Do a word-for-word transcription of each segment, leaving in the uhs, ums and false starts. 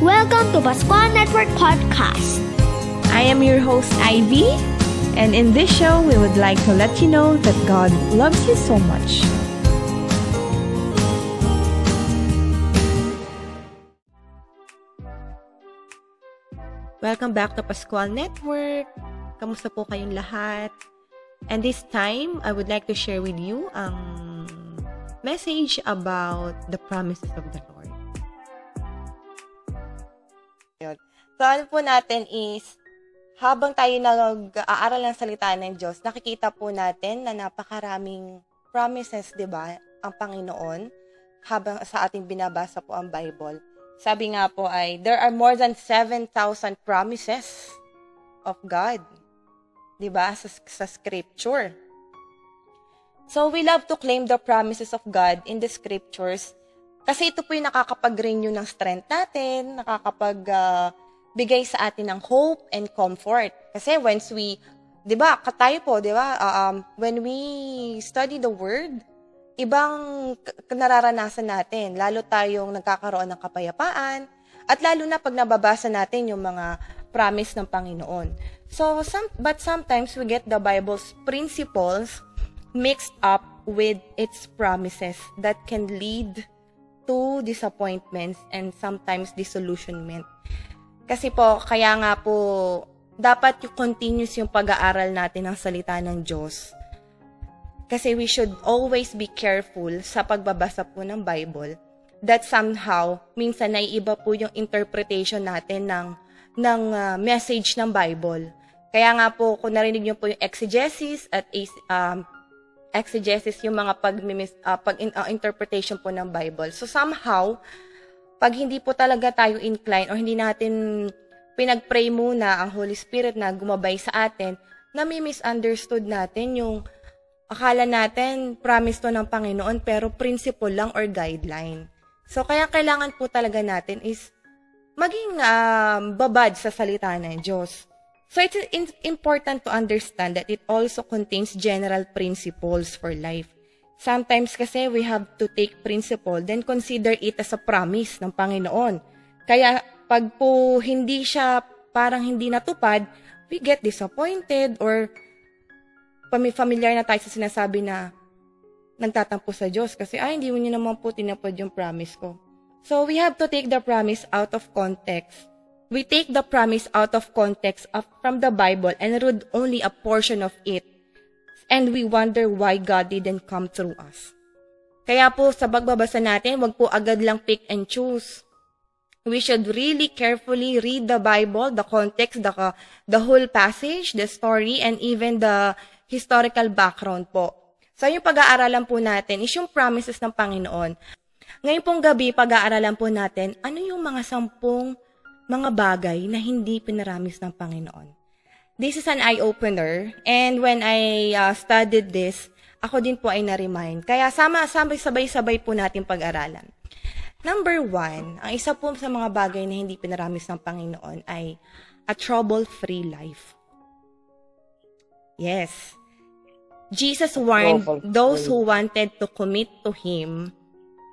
Welcome to Pasqual Network Podcast. I am your host, Ivy. And in this show, we would like to let you know that God loves you so much. Welcome back to Pasqual Network. Kamusta po kayong lahat? And this time, I would like to share with you ang message about the promises of the Lord. So, ano po natin is, habang tayo nag-aaral ng salita ng Diyos, nakikita po natin na napakaraming promises, di ba, ang Panginoon, habang sa ating binabasa po ang Bible. Sabi nga po ay, there are more than seven thousand promises of God, di ba, sa, sa Scripture. So, we love to claim the promises of God in the Scriptures kasi ito po yung nakakapag-renew ng strength natin, nakakapag... Uh, bigay sa atin ng hope and comfort. Kasi once we, di ba, katayo po, di ba, uh, um, when we study the Word, ibang nararanasan natin. Lalo tayong nagkakaroon ng kapayapaan, at lalo na pag nababasa natin yung mga promise ng Panginoon. So, some, but sometimes we get the Bible's principles mixed up with its promises that can lead to disappointments and sometimes disillusionment. Kasi po, kaya nga po, dapat yung continuous yung pag-aaral natin ng salita ng Diyos. Kasi we should always be careful sa pagbabasa po ng Bible that somehow, minsan naiiba po yung interpretation natin ng, ng uh, message ng Bible. Kaya nga po, kung narinig nyo po yung exegesis at um, exegesis yung mga pag-miss, uh, pag-interpretation po ng Bible. So somehow, pag hindi po talaga tayo incline o hindi natin pinag-pray muna ang Holy Spirit na gumabay sa atin, nami-misunderstood natin yung akala natin promise to ng Panginoon pero principle lang or guideline. So, kaya kailangan po talaga natin is maging um, babad sa salita ng Diyos. So, it's important to understand that it also contains general principles for life. Sometimes kasi we have to take principle, then consider it as a promise ng Panginoon. Kaya pag po hindi siya parang hindi natupad, we get disappointed or pamifamiliar na tayo sa sinasabi na nagtatampo sa Diyos kasi ay hindi mo niya naman po tinapad yung promise ko. So we have to take the promise out of context. We take the promise out of context of, from the Bible and read only a portion of it. And we wonder why God didn't come through us. Kaya po, sa pagbabasa natin, wag po agad lang pick and choose. We should really carefully read the Bible, the context, the, the whole passage, the story, and even the historical background po. So, yung pag-aaralan po natin is yung promises ng Panginoon. Ngayon pong gabi, pag-aaralan po natin, ano yung mga sampung mga bagay na hindi pinaramis ng Panginoon. This is an eye-opener, and when I uh, studied this, ako din po ay na-remind. Kaya sama-sama, sabay-sabay po natin pag-aralan. Number one, ang isa po sa mga bagay na hindi pinaramis ng Panginoon ay a trouble-free life. Yes. Jesus warned those who wanted to commit to Him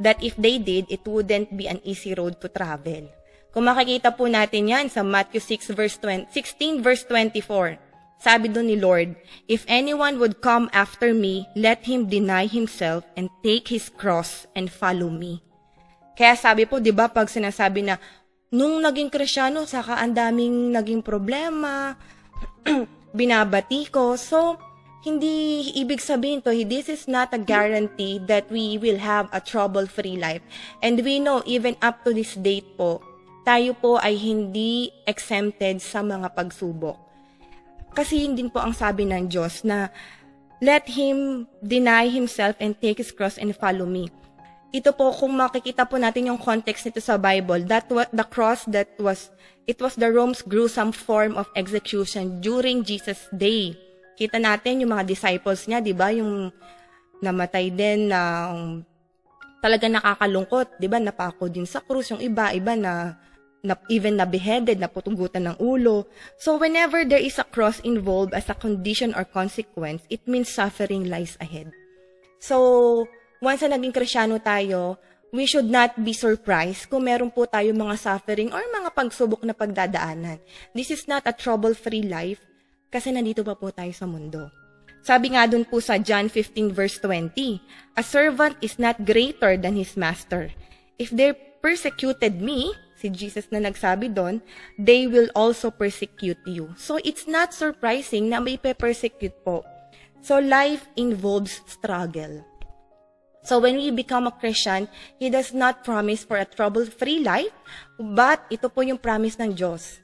that if they did, it wouldn't be an easy road to travel. Kung makikita po natin yan sa Matthew six verse twenty, sixteen verse twenty-four, sabi doon ni Lord, if anyone would come after me, let him deny himself and take his cross and follow me. Kaya sabi po, di ba, pag sinasabi na, nung naging Kristiyano, saka ang daming naging problema, binabati ko. So, hindi ibig sabihin to, this is not a guarantee that we will have a trouble-free life. And we know, even up to this date po, tayo po ay hindi exempted sa mga pagsubok. Kasi yun din po ang sabi ng Diyos na let him deny himself and take his cross and follow me. Ito po, kung makikita po natin yung context nito sa Bible, that was the cross that was, it was the Rome's gruesome form of execution during Jesus' day. Kita natin yung mga disciples niya, di ba? Yung namatay din na um, talaga nakakalungkot, di ba? Napako din sa krus, yung iba-iba na na even na beheaded, naputugutan ng ulo. So whenever there is a cross involved as a condition or consequence, it means suffering lies ahead. So, once na naging Kristiyano tayo, we should not be surprised kung meron po tayo mga suffering or mga pagsubok na pagdadaanan. This is not a trouble-free life kasi nandito pa po tayo sa mundo. Sabi nga dun po sa John fifteen verse twenty, a servant is not greater than his master. If they persecuted me, si Jesus na nagsabi dun, they will also persecute you. So it's not surprising na may pe-persecute po. So life involves struggle. So when we become a Christian, He does not promise for a trouble-free life, but ito po yung promise ng Diyos.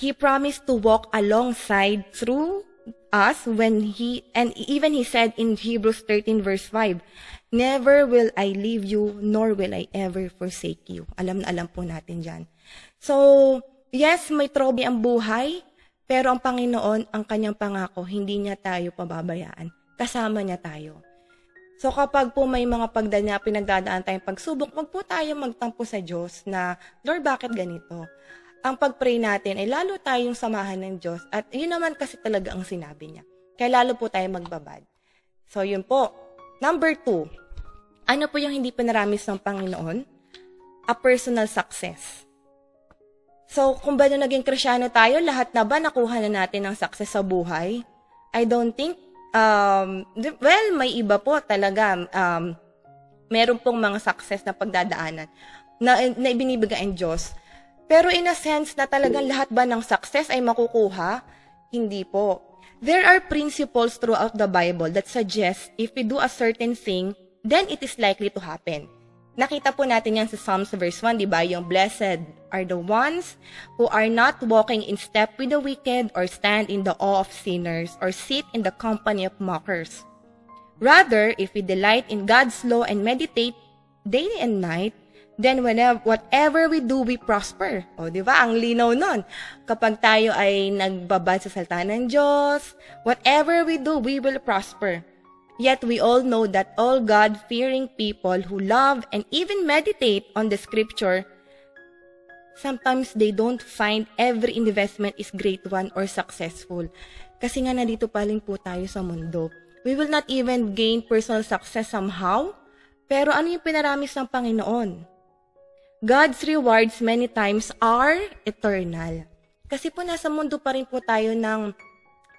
He promised to walk alongside through us when he, and even he said in Hebrews thirteen verse five, never will I leave you, nor will I ever forsake you. Alam na alam po natin dyan. So, yes, may trouble ang buhay, pero ang Panginoon, ang kanyang pangako, hindi niya tayo pababayaan. Kasama niya tayo. So, kapag po may mga pagdanya, pinagdadaan tayong pagsubok, wag po tayo magtampo sa Diyos na, Lord, bakit ganito? Ang pag-pray natin ay lalo tayong samahan ng Diyos. At yun naman kasi talaga ang sinabi niya. Kaya lalo po tayo magbabad. So, yun po. Number two, ano po yung hindi pinaramis ng Panginoon? A personal success. So, kung ba nung naging Kristiyano tayo, lahat na ba nakuha na natin ng success sa buhay? I don't think, um, well, may iba po talaga. Um, meron pong mga success na pagdadaanan na, na ibinibigay ang Diyos. Pero in a sense na talagang lahat ba ng success ay makukuha? Hindi po. There are principles throughout the Bible that suggest if we do a certain thing, then it is likely to happen. Nakita po natin yan sa Psalms verse one, di ba? Yung blessed are the ones who are not walking in step with the wicked or stand in the awe of sinners or sit in the company of mockers. Rather, if we delight in God's law and meditate day and night, then whenever, whatever we do, we prosper. O, di ba? Ang linaw nun. Kapag tayo ay nagbabad sa salita ng Diyos, whatever we do, we will prosper. Yet we all know that all God-fearing people who love and even meditate on the Scripture, sometimes they don't find every investment is great one or successful. Kasi nga nandito pa rin po tayo sa mundo. We will not even gain personal success somehow. Pero ano yung pinaramis ng Panginoon? God's rewards many times are eternal. Kasi po nasa mundo pa rin po tayo ng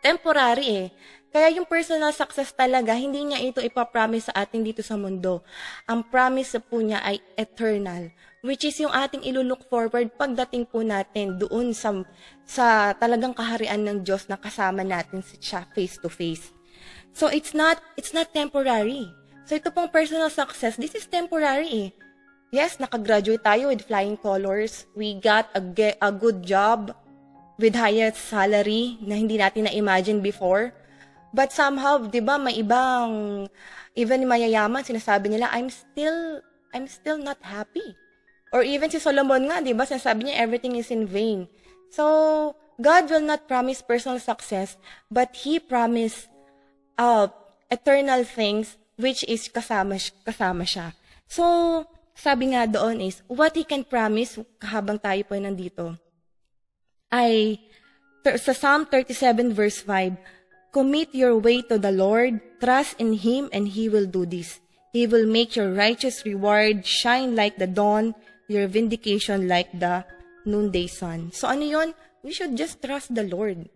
temporary eh. Kaya yung personal success talaga, hindi niya ito ipapromise sa atin dito sa mundo. Ang promise po niya ay eternal, which is yung ating ilulook forward pagdating po natin doon sa, sa talagang kaharian ng Diyos na kasama natin siya face to face. So it's not, it's not temporary. So ito pong personal success, this is temporary eh. Yes, nakagraduate tayo with flying colors. We got a, ge- a good job with higher salary na hindi natin na-imagine before. But somehow, di ba, may ibang, even mayayaman, sinasabi nila, I'm still, I'm still not happy. Or even si Solomon nga, di ba, sinasabi niya, everything is in vain. So, God will not promise personal success, but He promised uh, eternal things, which is kasama, kasama siya. So, sabi nga doon is, what He can promise habang tayo po nandito ay, sa Psalm thirty-seven verse five, commit your way to the Lord, trust in Him, and He will do this. He will make your righteous reward shine like the dawn, your vindication like the noonday sun. So ano yun? We should just trust the Lord.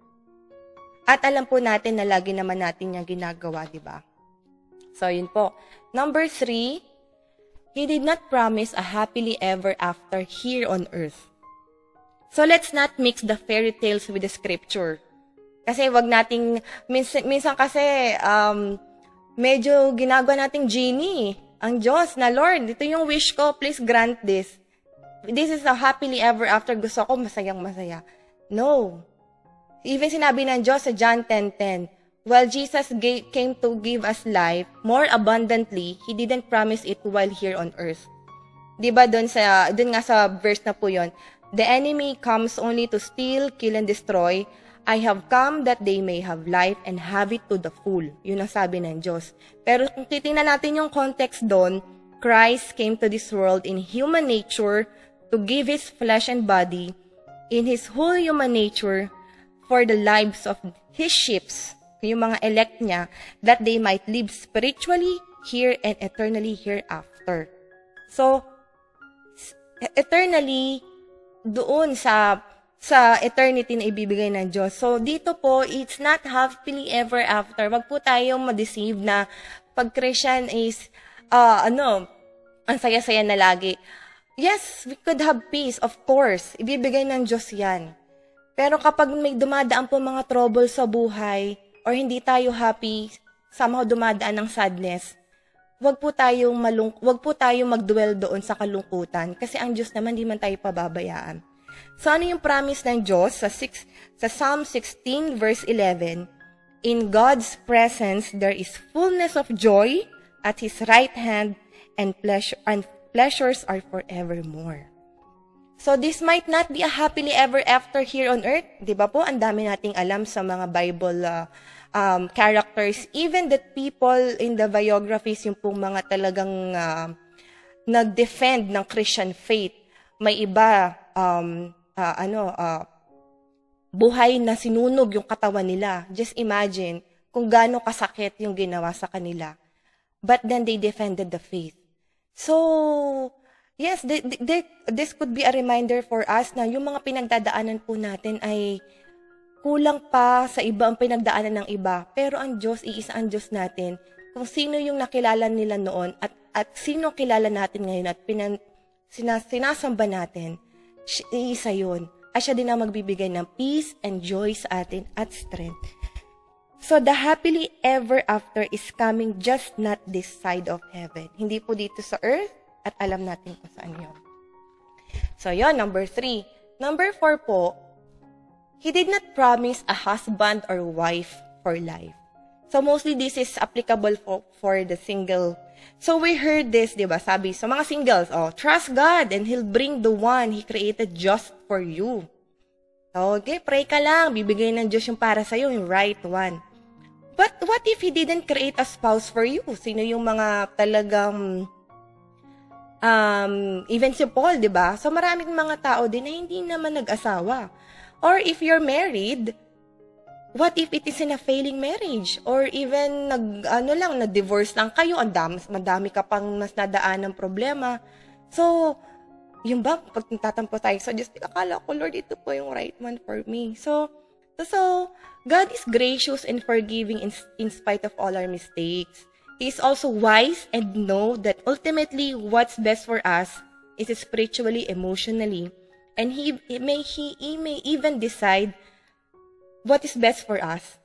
At alam po natin na lagi naman natin yung ginagawa, di ba? So yun po. Number three, He did not promise a happily ever after here on earth. So let's not mix the fairy tales with the Scripture. Kasi wag nating, minsan, minsan kasi um, medyo ginagawa nating genie, ang Diyos na Lord, ito yung wish ko, please grant this. This is a happily ever after, gusto ko masayang masaya. No. Even sinabi ng Diyos sa John ten ten, while Jesus gave, came to give us life more abundantly, He didn't promise it while here on earth. Diba dun sa, dun nga sa verse na po yun, the enemy comes only to steal, kill, and destroy. I have come that they may have life and have it to the full. Yun ang sabi ng Diyos. Pero kung titingnan natin yung context dun, Christ came to this world in human nature to give His flesh and body in His whole human nature for the lives of His sheep, yung mga elect niya, that they might live spiritually here and eternally hereafter. So, eternally, doon sa sa eternity na ibibigay ng Diyos. So, dito po, it's not happily ever after. Wag po tayong ma-deceive na pag-Christian is, uh, ano, ang saya-saya na lagi. Yes, we could have peace, of course. Ibibigay ng Diyos yan. Pero kapag may dumadaan po mga trouble sa buhay or hindi tayo happy, somehow dumadaan ng sadness, wag po tayong, malung- wag po tayong mag-dwell doon sa kalungkutan kasi ang Diyos naman di man tayo pababayaan. So, ano yung promise ng Diyos? Sa, six, sa Psalm sixteen, verse eleven, in God's presence, there is fullness of joy at His right hand, and, pleasure, and pleasures are forevermore. So, this might not be a happily ever after here on earth. Di ba po? Ang dami nating alam sa mga Bible uh, um, characters. Even the people in the biographies, yung pong mga talagang uh, nag-defend ng Christian faith. May iba, um, Uh, ano, uh, buhay na sinunog yung katawan nila. Just imagine kung gaano kasakit yung ginawa sa kanila. But then they defended the faith. So, yes, they, they, this could be a reminder for us na yung mga pinagdadaanan po natin ay kulang pa sa iba ang pinagdaanan ng iba. Pero ang Diyos, iisa ang Diyos natin. Kung sino yung nakilala nila noon at, at sino kilala natin ngayon at pinan, sinas, sinasamba natin. Isa yun. At siya din ang magbibigay ng peace and joy sa atin at strength. So, the happily ever after is coming just not this side of heaven. Hindi po dito sa earth at alam natin kung saan yun. So, yun, number three. Number four po, He did not promise a husband or wife for life. So, mostly this is applicable for, for the single. So, we heard this, di ba? Sabi, so mga singles, oh, trust God and He'll bring the one He created just for you. Okay, pray ka lang. Bibigay ng Diyos yung para sa'yo, yung right one. But what if He didn't create a spouse for you? Sino yung mga talagang, um, even si Paul, di ba? So, maraming mga tao din na hindi naman nag-asawa. Or if you're married, what if it is in a failing marriage? Or even, nag, ano lang, na-divorce lang kayo, ang dami, madami ka pang mas nadaan ng problema. So, yun ba, pag natatampo tayo, so just, akala ko, Lord, ito po yung right one for me. So, so God is gracious and forgiving in, in spite of all our mistakes. He is also wise and know that ultimately what's best for us is spiritually, emotionally. And He, he may he, he may even decide what is best for us,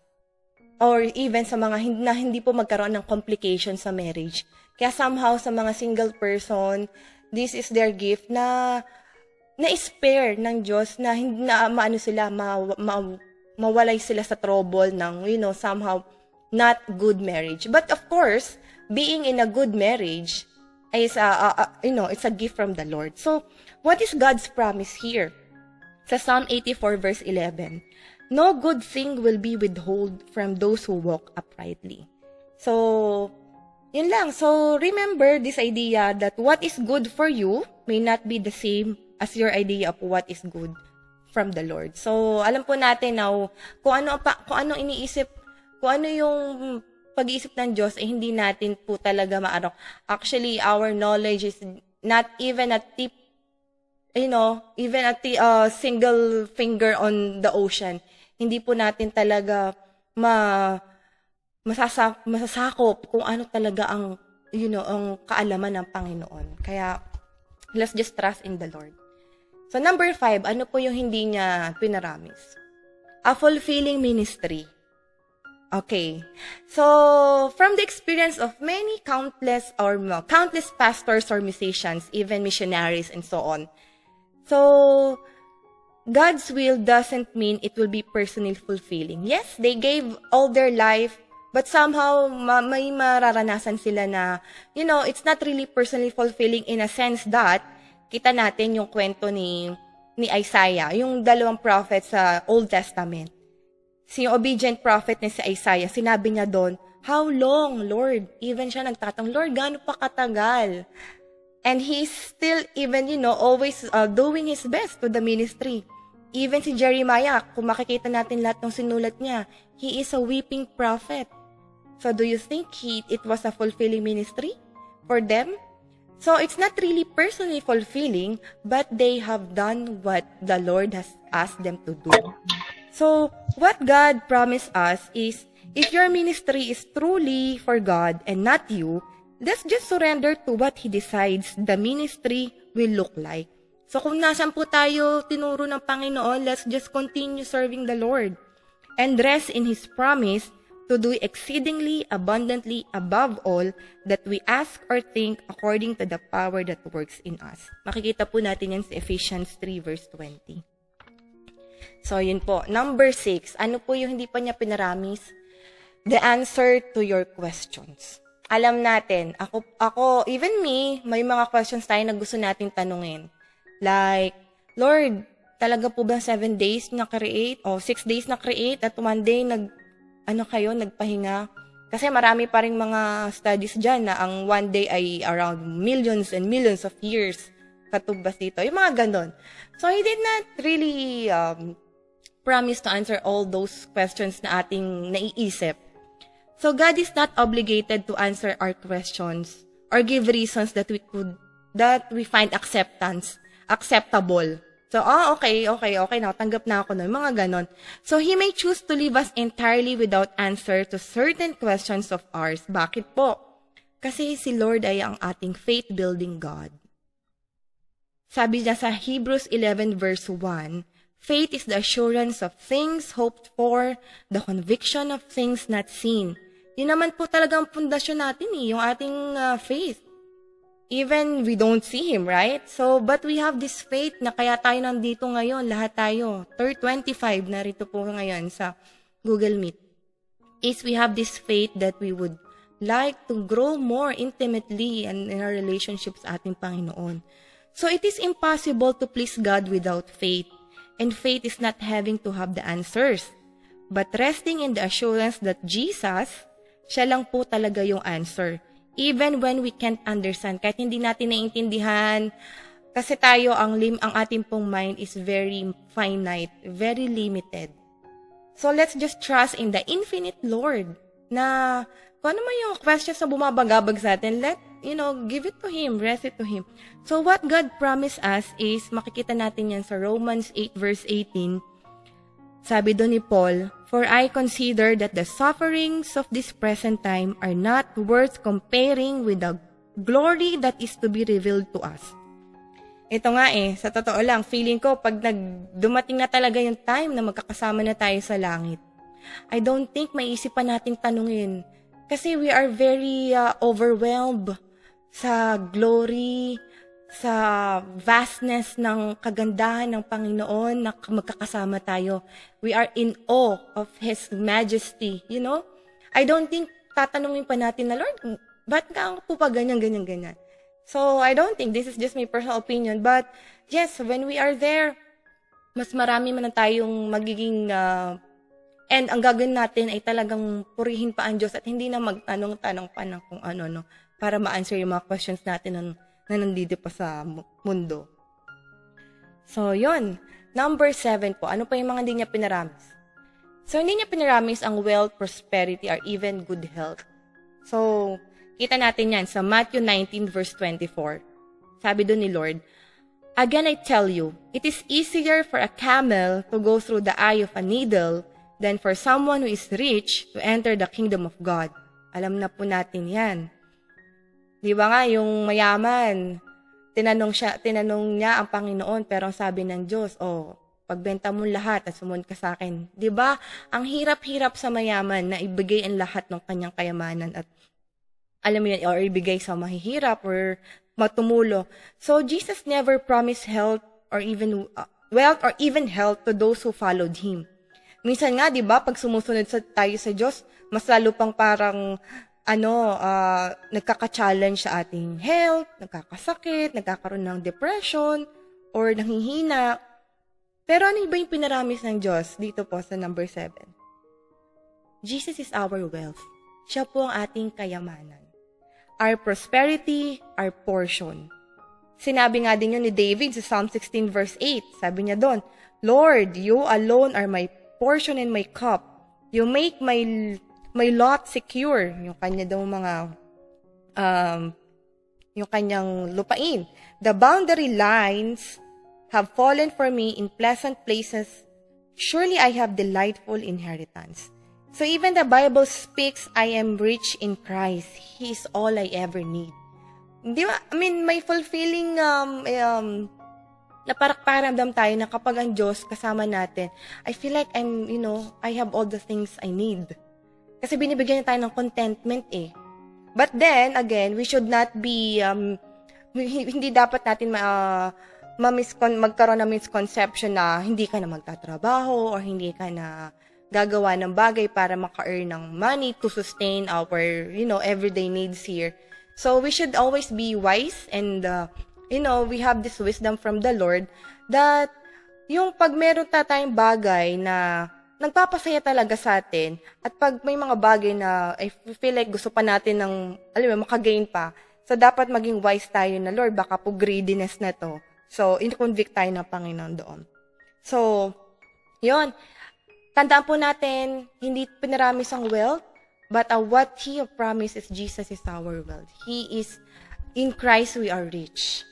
or even sa mga hindi, na hindi po magkaroon ng complication sa marriage. Kaya somehow sa mga single person, this is their gift na na-spare ng Diyos na hindi na maano sila, ma, ma, mawalay sila sa trouble ng, you know, somehow not good marriage. But of course, being in a good marriage is a, a, a, you know, it's a gift from the Lord. So, what is God's promise here? Sa Psalm eighty-four verse eleven, no good thing will be withheld from those who walk uprightly. So, yun lang. So, remember this idea that what is good for you may not be the same as your idea of what is good from the Lord. So, alam po natin now, kung ano, pa, kung ano iniisip, kung ano yung pag-iisip ng Diyos, eh hindi natin po talaga maarok. Actually, our knowledge is not even a tip, you know, even at the uh, single finger on the ocean. Hindi po natin talaga ma masasa, masasakop kung ano talaga ang, you know, ang kaalaman ng Panginoon. Kaya, let's just trust in the Lord. So, number five, ano po yung hindi niya pinaramis? A fulfilling ministry. Okay. So, from the experience of many countless or countless pastors or musicians, even missionaries and so on, so, God's will doesn't mean it will be personally fulfilling. Yes, they gave all their life, but somehow ma- may mararanasan sila na, you know, it's not really personally fulfilling in a sense that, kita natin yung kwento ni, ni Isaiah, yung dalawang prophets sa Old Testament. Si obedient prophet ni si Isaiah, sinabi niya doon, how long, Lord? Even siya nagtatang, Lord, gaano pa katagal? And he's still, even, you know, always uh, doing his best to the ministry. Even si Jeremiah, kung makikita natin lahat ng sinulat niya, he is a weeping prophet. So do you think he, it was a fulfilling ministry for them? So it's not really personally fulfilling, but they have done what the Lord has asked them to do. So what God promised us is, if your ministry is truly for God and not you, let's just surrender to what He decides the ministry will look like. So kung nasan po tayo tinuro ng Panginoon, let's just continue serving the Lord and rest in His promise to do exceedingly abundantly above all that we ask or think according to the power that works in us. Makikita po natin yan sa Ephesians three verse twenty. So yun po. Number six, ano po yung hindi pa niya pinaramis? The answer to your questions. Alam natin, ako, ako, even me, may mga questions tayo na gusto nating tanungin. Like, Lord, talaga po ba seven days na create? O six days na create at one day nag, ano kayo, nagpahinga? Kasi marami pa rin mga studies dyan na ang one day ay around millions and millions of years katubas dito. Yung mga ganon. So, He did not really um, promise to answer all those questions na ating naiisip. So God is not obligated to answer our questions or give reasons that we could that we find acceptance acceptable. So oh okay, okay, okay na, tanggap na ako no, mga ganon. So He may choose to leave us entirely without answer to certain questions of ours. Bakit po? Kasi si Lord ay ang ating faith building God. Sabi niya sa Hebrews eleven verse one, faith is the assurance of things hoped for, the conviction of things not seen. Yun naman po talagang pundasyon natin eh, yung ating uh, faith. Even we don't see Him, right? So, but we have this faith na kaya tayo nandito ngayon, lahat tayo. three twenty-five, narito po ngayon sa Google Meet. Is we have this faith that we would like to grow more intimately and in our relationships sa ating Panginoon. So, it is impossible to please God without faith. And faith is not having to have the answers, but resting in the assurance that Jesus, siya lang po talaga yung answer. Even when we can't understand, kahit hindi natin naiintindihan, kasi tayo, ang, lim- ang ating pong mind is very finite, very limited. So let's just trust in the infinite Lord na kung ano man yung questions na bumabagabag sa atin, let, you know, give it to Him, rest it to Him. So what God promised us is, makikita natin yan sa Romans eight verse eighteen. Sabi doon ni Paul, for I consider that the sufferings of this present time are not worth comparing with the glory that is to be revealed to us. Ito nga eh, sa totoo lang, feeling ko pag nag, dumating na talaga yung time na magkakasama na tayo sa langit, I don't think maiisip pa nating tanungin. Kasi we are very uh, overwhelmed sa glory, sa vastness ng kagandahan ng Panginoon na magkakasama tayo. We are in awe of His majesty, you know? I don't think tatanungin pa natin na, Lord, ba't ka po pa ganyan, ganyan, ganyan? So, I don't think, this is just my personal opinion, but yes, when we are there, mas marami man tayong magiging... Uh, And ang gagawin natin ay talagang purihin pa ang Diyos at hindi na magtanong-tanong pa ng kung ano, no, para ma-answer yung mga questions natin na, na nandito pa sa mundo. So, yun. Number seven po. Ano pa yung mga hindi niya pinaramis? So, hindi niya pinaramis ang wealth, prosperity, or even good health. So, kita natin yan sa Matthew nineteen verse twenty-four. Sabi doon ni Lord, again I tell you, it is easier for a camel to go through the eye of a needle than for someone who is rich to enter the kingdom of God. Alam na po natin yan. Di ba nga, yung mayaman, tinanong, siya, tinanong niya ang Panginoon, pero ang sabi ng Diyos, oh, pagbenta mo lahat at sumunod ka sa akin. Di ba, ang hirap-hirap sa mayaman na ibigay ang lahat ng kanyang kayamanan at, alam mo yan, or ibigay sa mahihirap or matumulo. So, Jesus never promised health or even uh, wealth or even health to those who followed Him. Minsan nga, di ba, pag sumusunod sa, tayo sa Diyos, mas lalo pang parang, ano, uh, nagkaka-challenge sa ating health, nagkakasakit, nagkakaroon ng depression, or nanghihina. Pero ano ba yung pinaramis ng Diyos dito po sa number seven? Jesus is our wealth. Siya po ang ating kayamanan. Our prosperity, our portion. Sinabi nga din yun ni David sa Psalm sixteen verse eight. Sabi niya doon, Lord, you alone are my portion in my cup. You make my my lot secure. Yung kanya daw mga um, yung kanyang lupain. The boundary lines have fallen for me in pleasant places. Surely I have delightful inheritance. So even the Bible speaks, I am rich in Christ. He is all I ever need. Di ba? I mean, may fulfilling um, um, na paramdam tayo na kapag ang Diyos kasama natin, I feel like I'm, you know, I have all the things I need. Kasi binibigyan niya tayo ng contentment eh. But then, again, we should not be, um, hindi dapat natin ma... Uh, Mamiscon- magkaroon ng misconception na hindi ka na magtatrabaho or hindi ka na gagawa ng bagay para maka-earn ng money to sustain our, you know, everyday needs here. So, we should always be wise and, uh, you know, we have this wisdom from the Lord that yung pag meron ta tayong bagay na nagpapasaya talaga sa atin at pag may mga bagay na I feel like gusto pa natin ng, alam mo, makagain pa. So, dapat maging wise tayo na, Lord, baka po greediness na to. So, in-convict tayo ng Panginoon doon. So, yon. Tandaan po natin, hindi pinaramis ang wealth, but uh, what He promises, Jesus is our wealth. He is, in Christ we are rich.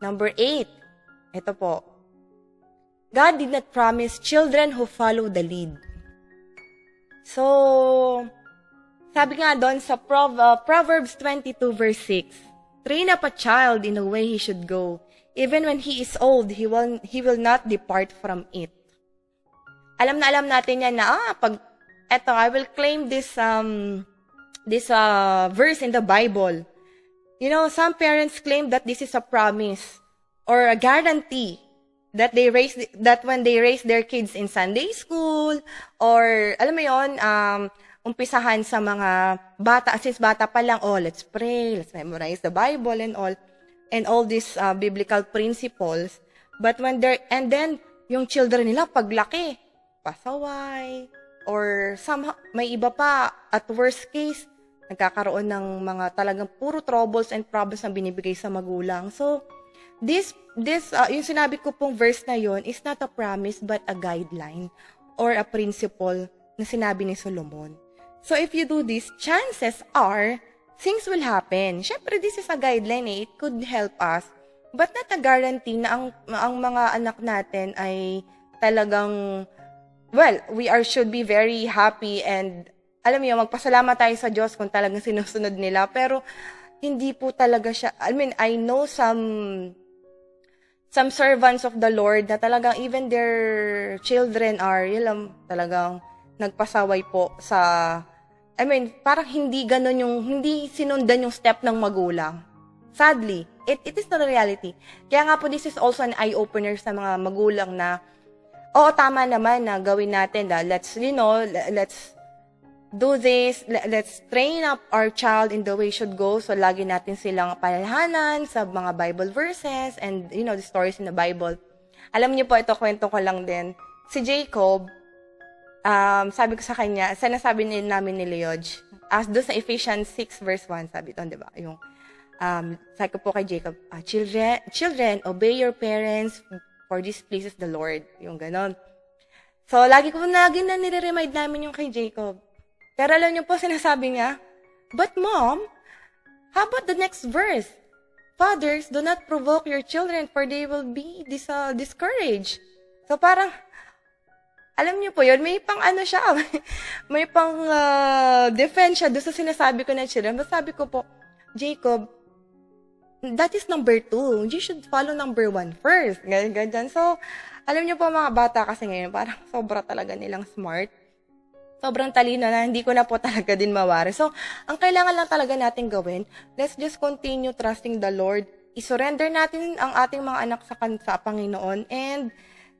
Number eight, ito po. God did not promise children who follow the lead. So, sabi nga doon sa Pro- uh, Proverbs twenty-two verse six, train up a child in the way he should go. Even when he is old, he will, he will not depart from it. Alam na alam natin yan na, ah, pag, eto, I will claim this, um, this, uh, verse in the Bible. You know, some parents claim that this is a promise or a guarantee that they raise, that when they raise their kids in Sunday school or, alam mo yun, um, umpisahan sa mga bata, since bata pa lang, oh, let's pray, let's memorize the Bible and all. And all these uh, biblical principles, but when they're, and then, yung children nila, paglaki, pasaway, or somehow, may iba pa, at worst case, nagkakaroon ng mga talagang puro troubles and problems na binibigay sa magulang. So, this, this uh, yung sinabi ko pong verse na yon is not a promise, but a guideline, or a principle na sinabi ni Solomon. So, if you do this, chances are, things will happen. Siyempre, this is a guideline eh. It could help us. But not a guarantee na ang, ang mga anak natin ay talagang, well, we are should be very happy and, alam niyo, magpasalamat tayo sa Diyos kung talagang sinusunod nila. Pero, hindi po talaga siya, I mean, I know some, some servants of the Lord na talagang even their children are, yun lang, talagang nagpasaway po sa, I mean, parang hindi ganun yung, hindi sinundan yung step ng magulang. Sadly, it, it is not a reality. Kaya nga po, this is also an eye-opener sa mga magulang na, oo, tama naman na gawin natin, da. let's, you know, let's do this, let's train up our child in the way it should go. So, lagi natin silang palhanan sa mga Bible verses and, you know, the stories in the Bible. Alam niyo po, ito, kwento ko lang din. Si Jacob, Um, sabi ko sa kanya, sinasabi namin ni Leodge, as doon sa Ephesians six verse one, sabi ito, di ba? Yung, um, sabi ko po kay Jacob, ah, children, children, obey your parents, for this pleases the Lord. Yung ganon. So, lagi ko lagi na nire-remind namin yung kay Jacob. Pero alam niyo po, sinasabi niya, but mom, how about the next verse? Fathers, do not provoke your children, for they will be dis- uh, discouraged. So, parang, alam niyo po yun, may pang ano siya, may pang uh, defense siya doon sa sinasabi ko na children. But sabi ko po, Jacob, that is number two. You should follow number one first. Ganyan, ganyan. So, alam niyo po mga bata kasi ngayon, parang sobra talaga nilang smart. Sobrang talino na, hindi ko na po talaga din mawari. So, ang kailangan lang talaga natin gawin, let's just continue trusting the Lord. I-surrender natin ang ating mga anak sa, sa Panginoon. And,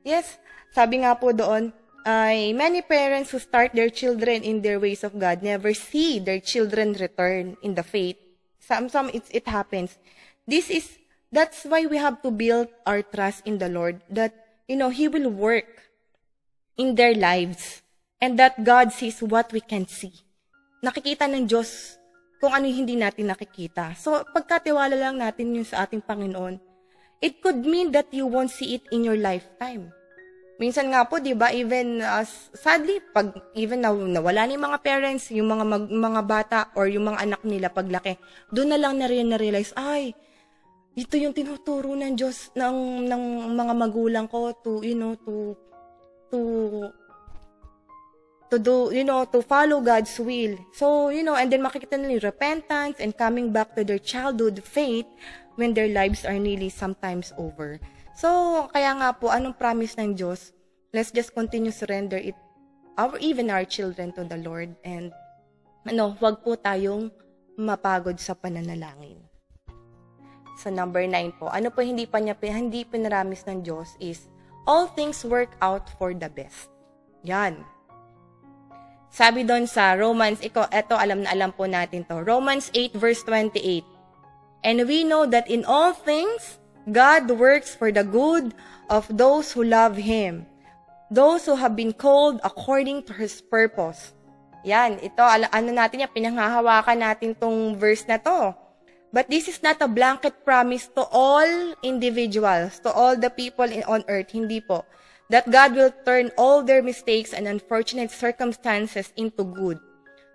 yes, sabi nga po doon, ay many parents who start their children in their ways of God never see their children return in the faith. Some, some it, it happens. This is, that's why we have to build our trust in the Lord that, you know, He will work in their lives and that God sees what we can see. Nakikita ng Diyos kung ano hindi natin nakikita. So, pagkatiwala lang natin yun sa ating Panginoon, it could mean that you won't see it in your lifetime. Minsan nga po, di ba, even uh, sadly, pag even na, nawala ni mga parents, yung mga mag, mga bata or yung mga anak nila paglaki, doon na lang na rin na-realize, ay, ito yung tinuturo ng Diyos ng, ng mga magulang ko to, you know, to, to, to do, you know, to follow God's will. So, you know, and then makikita nila repentance and coming back to their childhood faith when their lives are nearly sometimes over. So, kaya nga po, anong promise ng Diyos? Let's just continue surrender it, our, even our children to the Lord, and ano, huwag po tayong mapagod sa pananalangin. Sa number nine po, ano po hindi pa niya, hindi pinaramis ng Diyos is, all things work out for the best. Yan. Sabi doon sa Romans, ito, ito alam na alam po natin to, Romans eight verse twenty-eight. And we know that in all things, God works for the good of those who love Him, those who have been called according to His purpose. Yan, ito, ano natin yan, pinanghahawakan natin tong verse na to. But this is not a blanket promise to all individuals, to all the people in, on earth. Hindi po. That God will turn all their mistakes and unfortunate circumstances into good.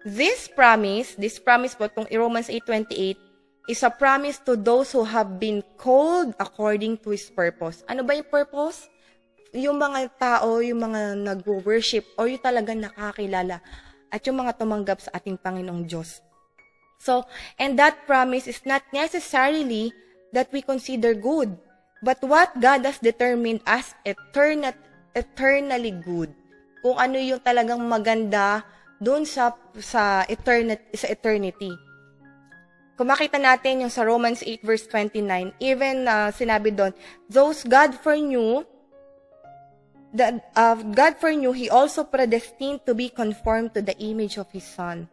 This promise, this promise po, itong Romans eight twenty-eight, is a promise to those who have been called according to His purpose. Ano ba yung purpose? Yung mga tao, yung mga nag-worship, o yung talagang nakakilala, at yung mga tumanggap sa ating Panginoong Diyos. So, and that promise is not necessarily that we consider good, but what God has determined as eternat, eternally good. Kung ano yung talagang maganda doon sa, sa, eternat, sa eternity. Kung makita natin yung sa Romans eight verse twenty-nine, even uh, sinabi doon, those God foreknew, that, uh, God foreknew, He also predestined to be conformed to the image of His Son.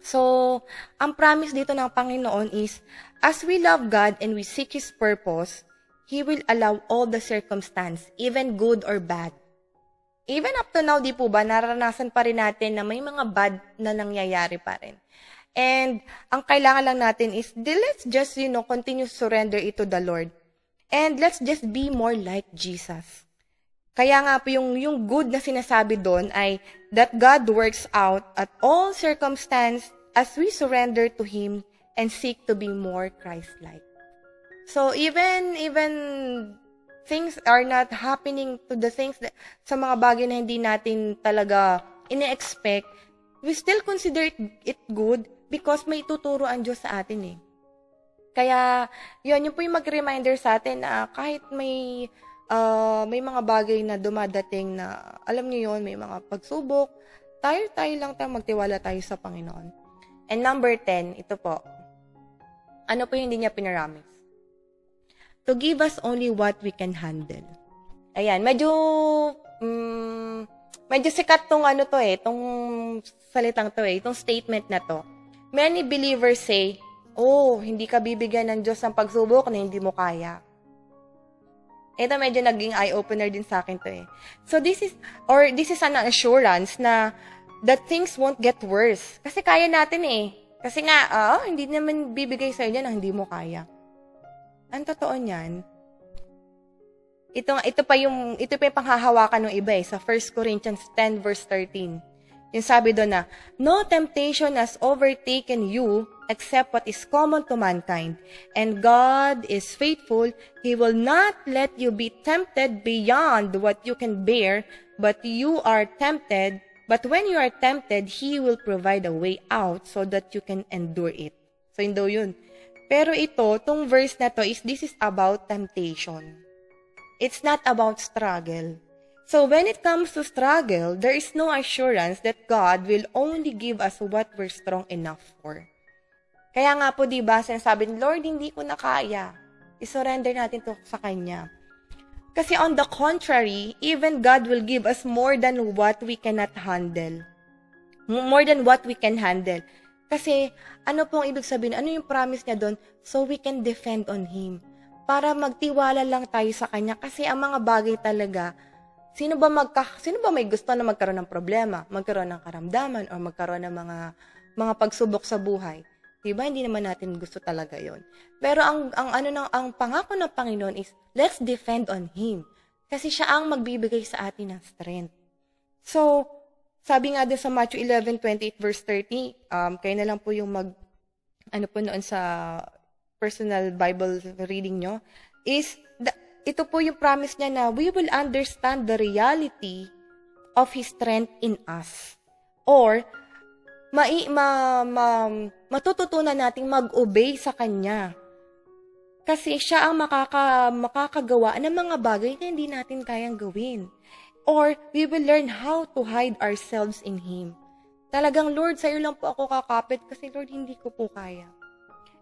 So, ang promise dito ng Panginoon is, as we love God and we seek His purpose, He will allow all the circumstance, even good or bad. Even up to now, di po ba, naranasan pa rin natin na may mga bad na nangyayari pa rin. And, ang kailangan lang natin is, let's just, you know, continue surrender it to the Lord. And let's just be more like Jesus. Kaya nga po yung, yung good na sinasabi doon ay that God works out at all circumstances as we surrender to Him and seek to be more Christ-like. So even even things are not happening to the things that, sa mga bagay na hindi natin talaga ine-expect, we still consider it, it good because may tuturo ang Diyos sa atin eh. Kaya yun, yun po yung mag-reminder sa atin na kahit may Uh, may mga bagay na dumadating na, alam niyo yun, may mga pagsubok, tayo-tayo lang tayo, magtiwala tayo sa Panginoon. And number ten, ito po, ano po yung hindi niya pinaramis? To give us only what we can handle. Ayan, medyo, um, medyo sikat tong ano to eh, tong salitang to eh, itong statement na to. Many believers say, oh, hindi ka bibigyan ng Diyos ng pagsubok na hindi mo kaya. Ito medyo naging eye-opener din sa akin to eh. So this is, or this is an assurance na that things won't get worse. Kasi kaya natin eh. Kasi nga, oh, hindi naman bibigay sa'yo yan ang hindi mo kaya. Ang totoo niyan, ito, ito pa yung, ito pa yung panghahawakan ng iba eh, sa First Corinthians ten verse thirteen. Yung sabi doon na, no temptation has overtaken you except what is common to mankind. And God is faithful. He will not let you be tempted beyond what you can bear, but you are tempted. But when you are tempted, He will provide a way out so that you can endure it. So, hindi yun. Pero ito, tong verse na to, is this is about temptation. It's not about struggle. So, when it comes to struggle, there is no assurance that God will only give us what we're strong enough for. Kaya nga po, diba, sinasabi, Lord, hindi ko na kaya. I-surrender natin to sa Kanya. Kasi on the contrary, even God will give us more than what we cannot handle. More than what we can handle. Kasi, ano pong ibig sabihin? Ano yung promise niya doon? So we can depend on Him. Para magtiwala lang tayo sa Kanya. Kasi ang mga bagay talaga, sino ba, magka, sino ba may gusto na magkaroon ng problema? Magkaroon ng karamdaman o magkaroon ng mga, mga pagsubok sa buhay? Diba? Hindi naman natin gusto talaga yon. Pero ang, ang, ano, ang pangako ng Panginoon is, let's depend on Him. Kasi siya ang magbibigay sa atin ng strength. So, sabi nga din sa Matthew eleven twenty-eight verse thirty, um, kayo na lang po yung mag, ano po noon sa personal Bible reading nyo, is, the, ito po yung promise niya na we will understand the reality of His strength in us. Or, ma, ma, ma, matututunan natin mag-obey sa Kanya. Kasi siya ang makaka, makakagawa ng mga bagay na hindi natin kayang gawin. Or, we will learn how to hide ourselves in Him. Talagang, Lord, sa'yo lang po ako kakapit kasi, Lord, hindi ko po kaya.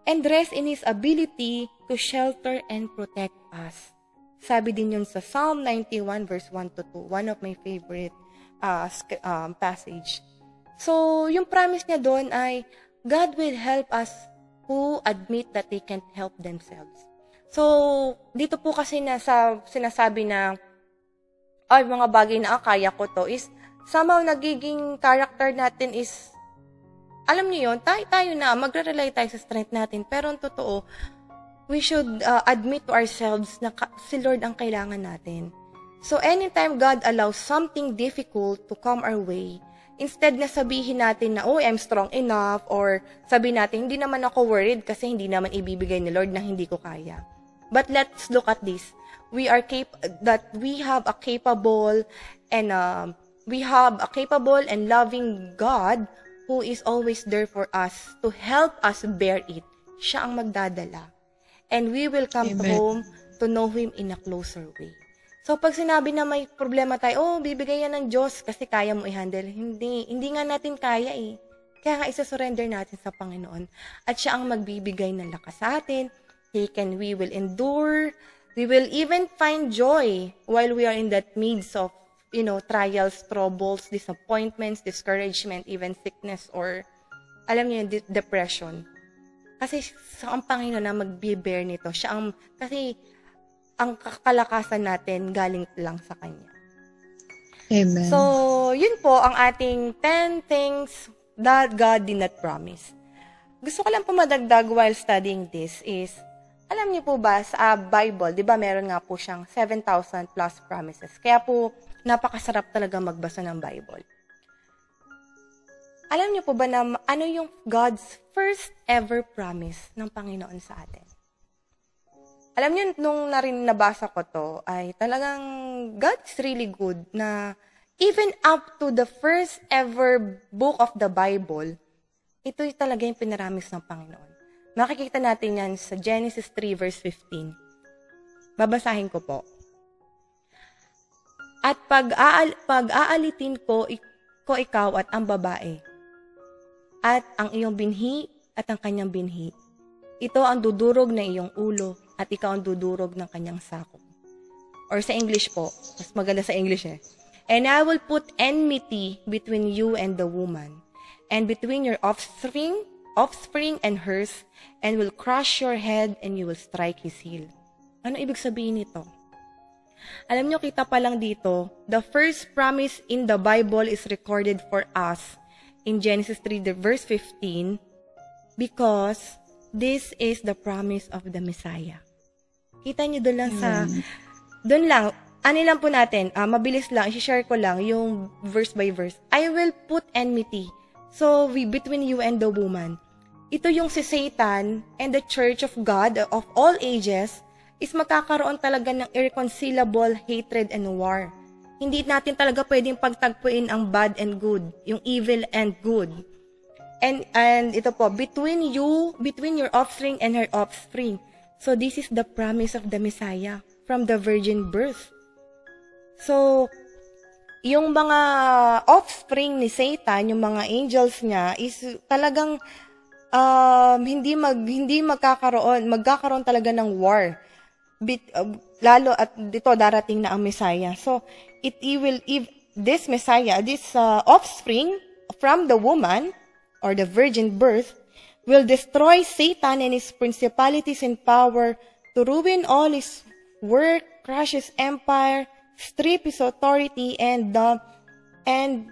And rest in His ability to shelter and protect us. Sabi din yun sa Psalm ninety-one verse one to two, one of my favorite uh, um, passage. So, yung promise niya doon ay, God will help us who admit that they can't help themselves. So, dito po kasi nasa, sinasabi na, ay, mga bagay na ah, kaya ko to is, somehow nagiging character natin is, alam niyo yun, tayo, tayo na, magre-rely tayo sa strength natin. Pero ang totoo, we should uh, admit to ourselves na si Lord ang kailangan natin. So, anytime God allows something difficult to come our way, instead na sabihin natin na, oh, I'm strong enough, or sabihin natin, hindi naman ako worried kasi hindi naman ibibigay ni Lord na hindi ko kaya. But let's look at this. We are cap- that we have a capable and uh, we have a capable and loving God who is always there for us to help us bear it. Siya ang magdadala. And we will come Amen. Home to know Him in a closer way. So, pag sinabi na may problema tayo, oh, bibigay yan ng Diyos kasi kaya mo i-handle. Hindi. Hindi nga natin kaya eh. Kaya nga isa-surrender natin sa Panginoon. At siya ang magbibigay ng lakas sa atin. He can, we will endure. We will even find joy while we are in that midst of, you know, trials, troubles, disappointments, discouragement, even sickness or, alam niyo, depression. Kasi sa ang Panginoon na magbe-bear nito. Siya ang, kasi, ang kakalakasan natin galing lang sa Kanya. Amen. So, yun po ang ating ten things that God did not promise. Gusto ko lang po madagdag while studying this is, alam niyo po ba sa Bible, di ba meron nga po siyang seven thousand plus promises. Kaya po, napakasarap talaga magbasa ng Bible. Alam niyo po ba na ano yung God's first ever promise ng Panginoon sa atin? Alam niyo, nung narin nabasa ko to, ay talagang God's really good na even up to the first ever book of the Bible, ito talaga yung pinaramis ng Panginoon. Makikita natin yan sa Genesis three verse fifteen. Babasahin ko po. At pag-aal- pag-aalitin ko, ko ikaw at ang babae, at ang iyong binhi at ang kanyang binhi. Ito ang dudurog na iyong ulo, at ikaw ang dudurog ng kanyang sako. Or sa English po, mas maganda sa English eh. And I will put enmity between you and the woman, and between your offspring, offspring and hers, and will crush your head, and you will strike his heel. Ano ibig sabihin nito? Alam nyo, kita pa lang dito, the first promise in the Bible is recorded for us in Genesis three verse fifteen, because this is the promise of the Messiah. Kita nyo doon lang sa, doon lang, ano lang po natin, uh, mabilis lang, i-share ko lang yung verse by verse. I will put enmity, so we, between you and the woman. Ito yung si Satan and the Church of God of all ages is magkakaroon talaga ng irreconcilable hatred and war. Hindi natin talaga pwedeng pagtagpuin ang bad and good, yung evil and good. And, and ito po, between you, between your offspring and her offspring. So, this is the promise of the Messiah from the virgin birth. So, yung mga offspring ni Satan, yung mga angels niya, is talagang uh, hindi, mag, hindi magkakaroon, magkakaroon talaga ng war. Bit, uh, lalo at dito darating na ang Messiah. So, it, it will, if this Messiah, this uh, offspring from the woman, or the virgin birth, will destroy Satan and his principalities and power to ruin all his work, crush his empire, strip his authority, and uh, and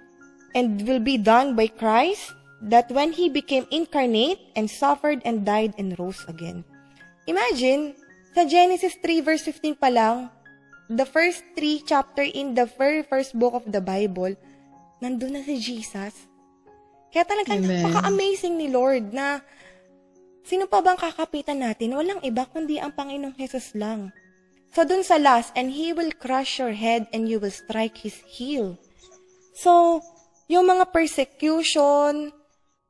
and will be done by Christ, that when he became incarnate and suffered and died and rose again. Imagine, sa Genesis three verse fifteen pa lang, the first three chapter in the very first book of the Bible, nandun na si Jesus. Kaya talagang napaka-amazing ni Lord na sino pa bang kakapitan natin? Walang iba kundi ang Panginoong Jesus lang. So dun sa last, and He will crush your head and you will strike His heel. So, yung mga persecution,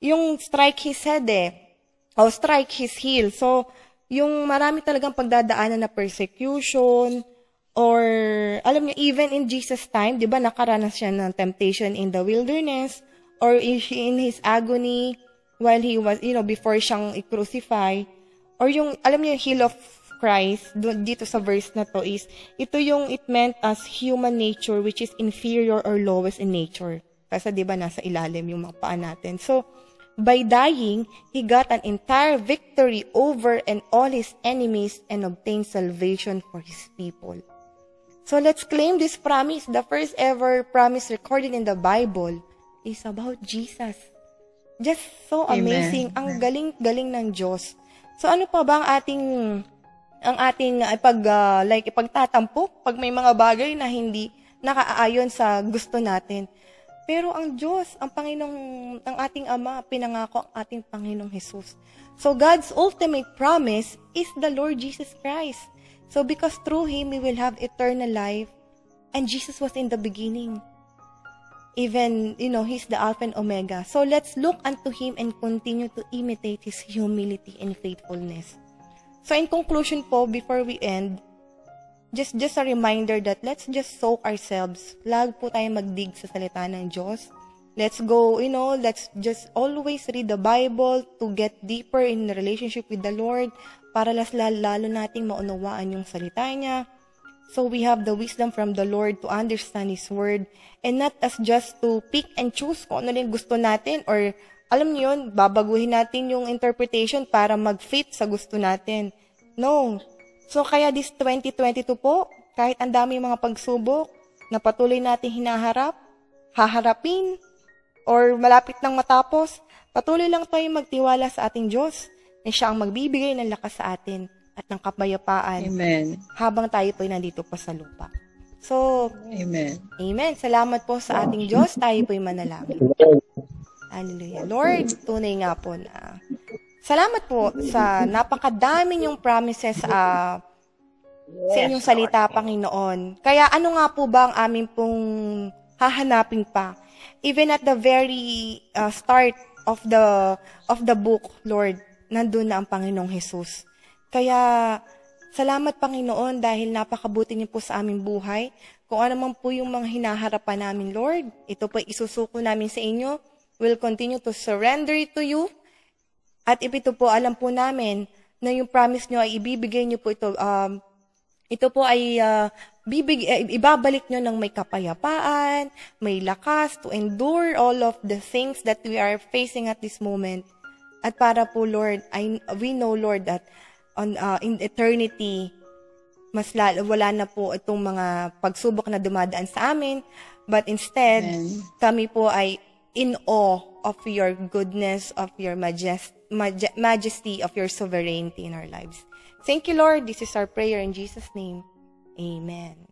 yung strike His head eh, o strike His heel. So, yung marami talagang pagdadaanan na persecution, or alam niyo, even in Jesus' time, di ba nakaranas siya ng temptation in the wilderness, or in His agony while He was, you know, before siyang i-crucify, or yung, alam niyo, yung heel of Christ, dito sa verse na to is, ito yung it meant as human nature which is inferior or lowest in nature. Kasi diba nasa ilalim yung mga paa natin. So, by dying, He got an entire victory over and all His enemies and obtained salvation for His people. So, let's claim this promise. The first ever promise recorded in the Bible is about Jesus. Just so amazing. Amen. Ang galing-galing ng Diyos. So, ano pa ba ang ating... ang ating ipag, uh, like, ipagtatampo pag may mga bagay na hindi nakaayon sa gusto natin. Pero ang Diyos, ang Panginoong, ang ating Ama, pinangako ang ating Panginoong Jesus. So God's ultimate promise is the Lord Jesus Christ. So because through Him, we will have eternal life. And Jesus was in the beginning. Even, you know, He's the Alpha and Omega. So let's look unto Him and continue to imitate His humility and faithfulness. So in conclusion po, before we end, just just a reminder that let's just soak ourselves. Lag po tayo magdig sa salita ng Diyos. Let's go, you know, let's just always read the Bible to get deeper in relationship with the Lord para las lalo nating maunawaan yung salita niya. So we have the wisdom from the Lord to understand His Word and not as just to pick and choose kung ano rin gusto natin or alam niyo yun, babaguhin natin yung interpretation para mag-fit sa gusto natin. No. So, kaya this twenty twenty-two po, kahit ang dami mga pagsubok na patuloy natin hinaharap, haharapin, or malapit nang matapos, patuloy lang tayo magtiwala sa ating Diyos na Siya ang magbibigay ng lakas sa atin at ng kapayapaan. Amen. Habang tayo po'y nandito pa sa lupa. So, Amen. Amen. Salamat po sa ating Diyos. Tayo po'y manalangin. Hallelujah. Lord, tunay nga po na salamat po sa napakadami niyong promises uh, sa inyong salita, Panginoon. Kaya ano nga po ba ang amin pong hahanapin pa? Even at the very uh, start of the of the book, Lord, nandun na ang Panginoong Jesus. Kaya salamat, Panginoon, dahil napakabuti niyo po sa aming buhay. Kung ano man po yung mga hinaharapan namin, Lord, ito po isusuko namin sa inyo. We'll continue to surrender it to you. At ito po, alam po namin na yung promise nyo ay ibibigay nyo po ito. Um, ito po ay uh, bibig, ibabalik nyo ng may kapayapaan, may lakas to endure all of the things that we are facing at this moment. At para po, Lord, I, we know, Lord, that on, uh, in eternity, mas lalo, wala na po itong mga pagsubok na dumadaan sa amin. But instead, Amen. Kami po ay in awe of your goodness, of your majest, maj- majesty, of your sovereignty in our lives. Thank you, Lord. This is our prayer in Jesus' name. Amen.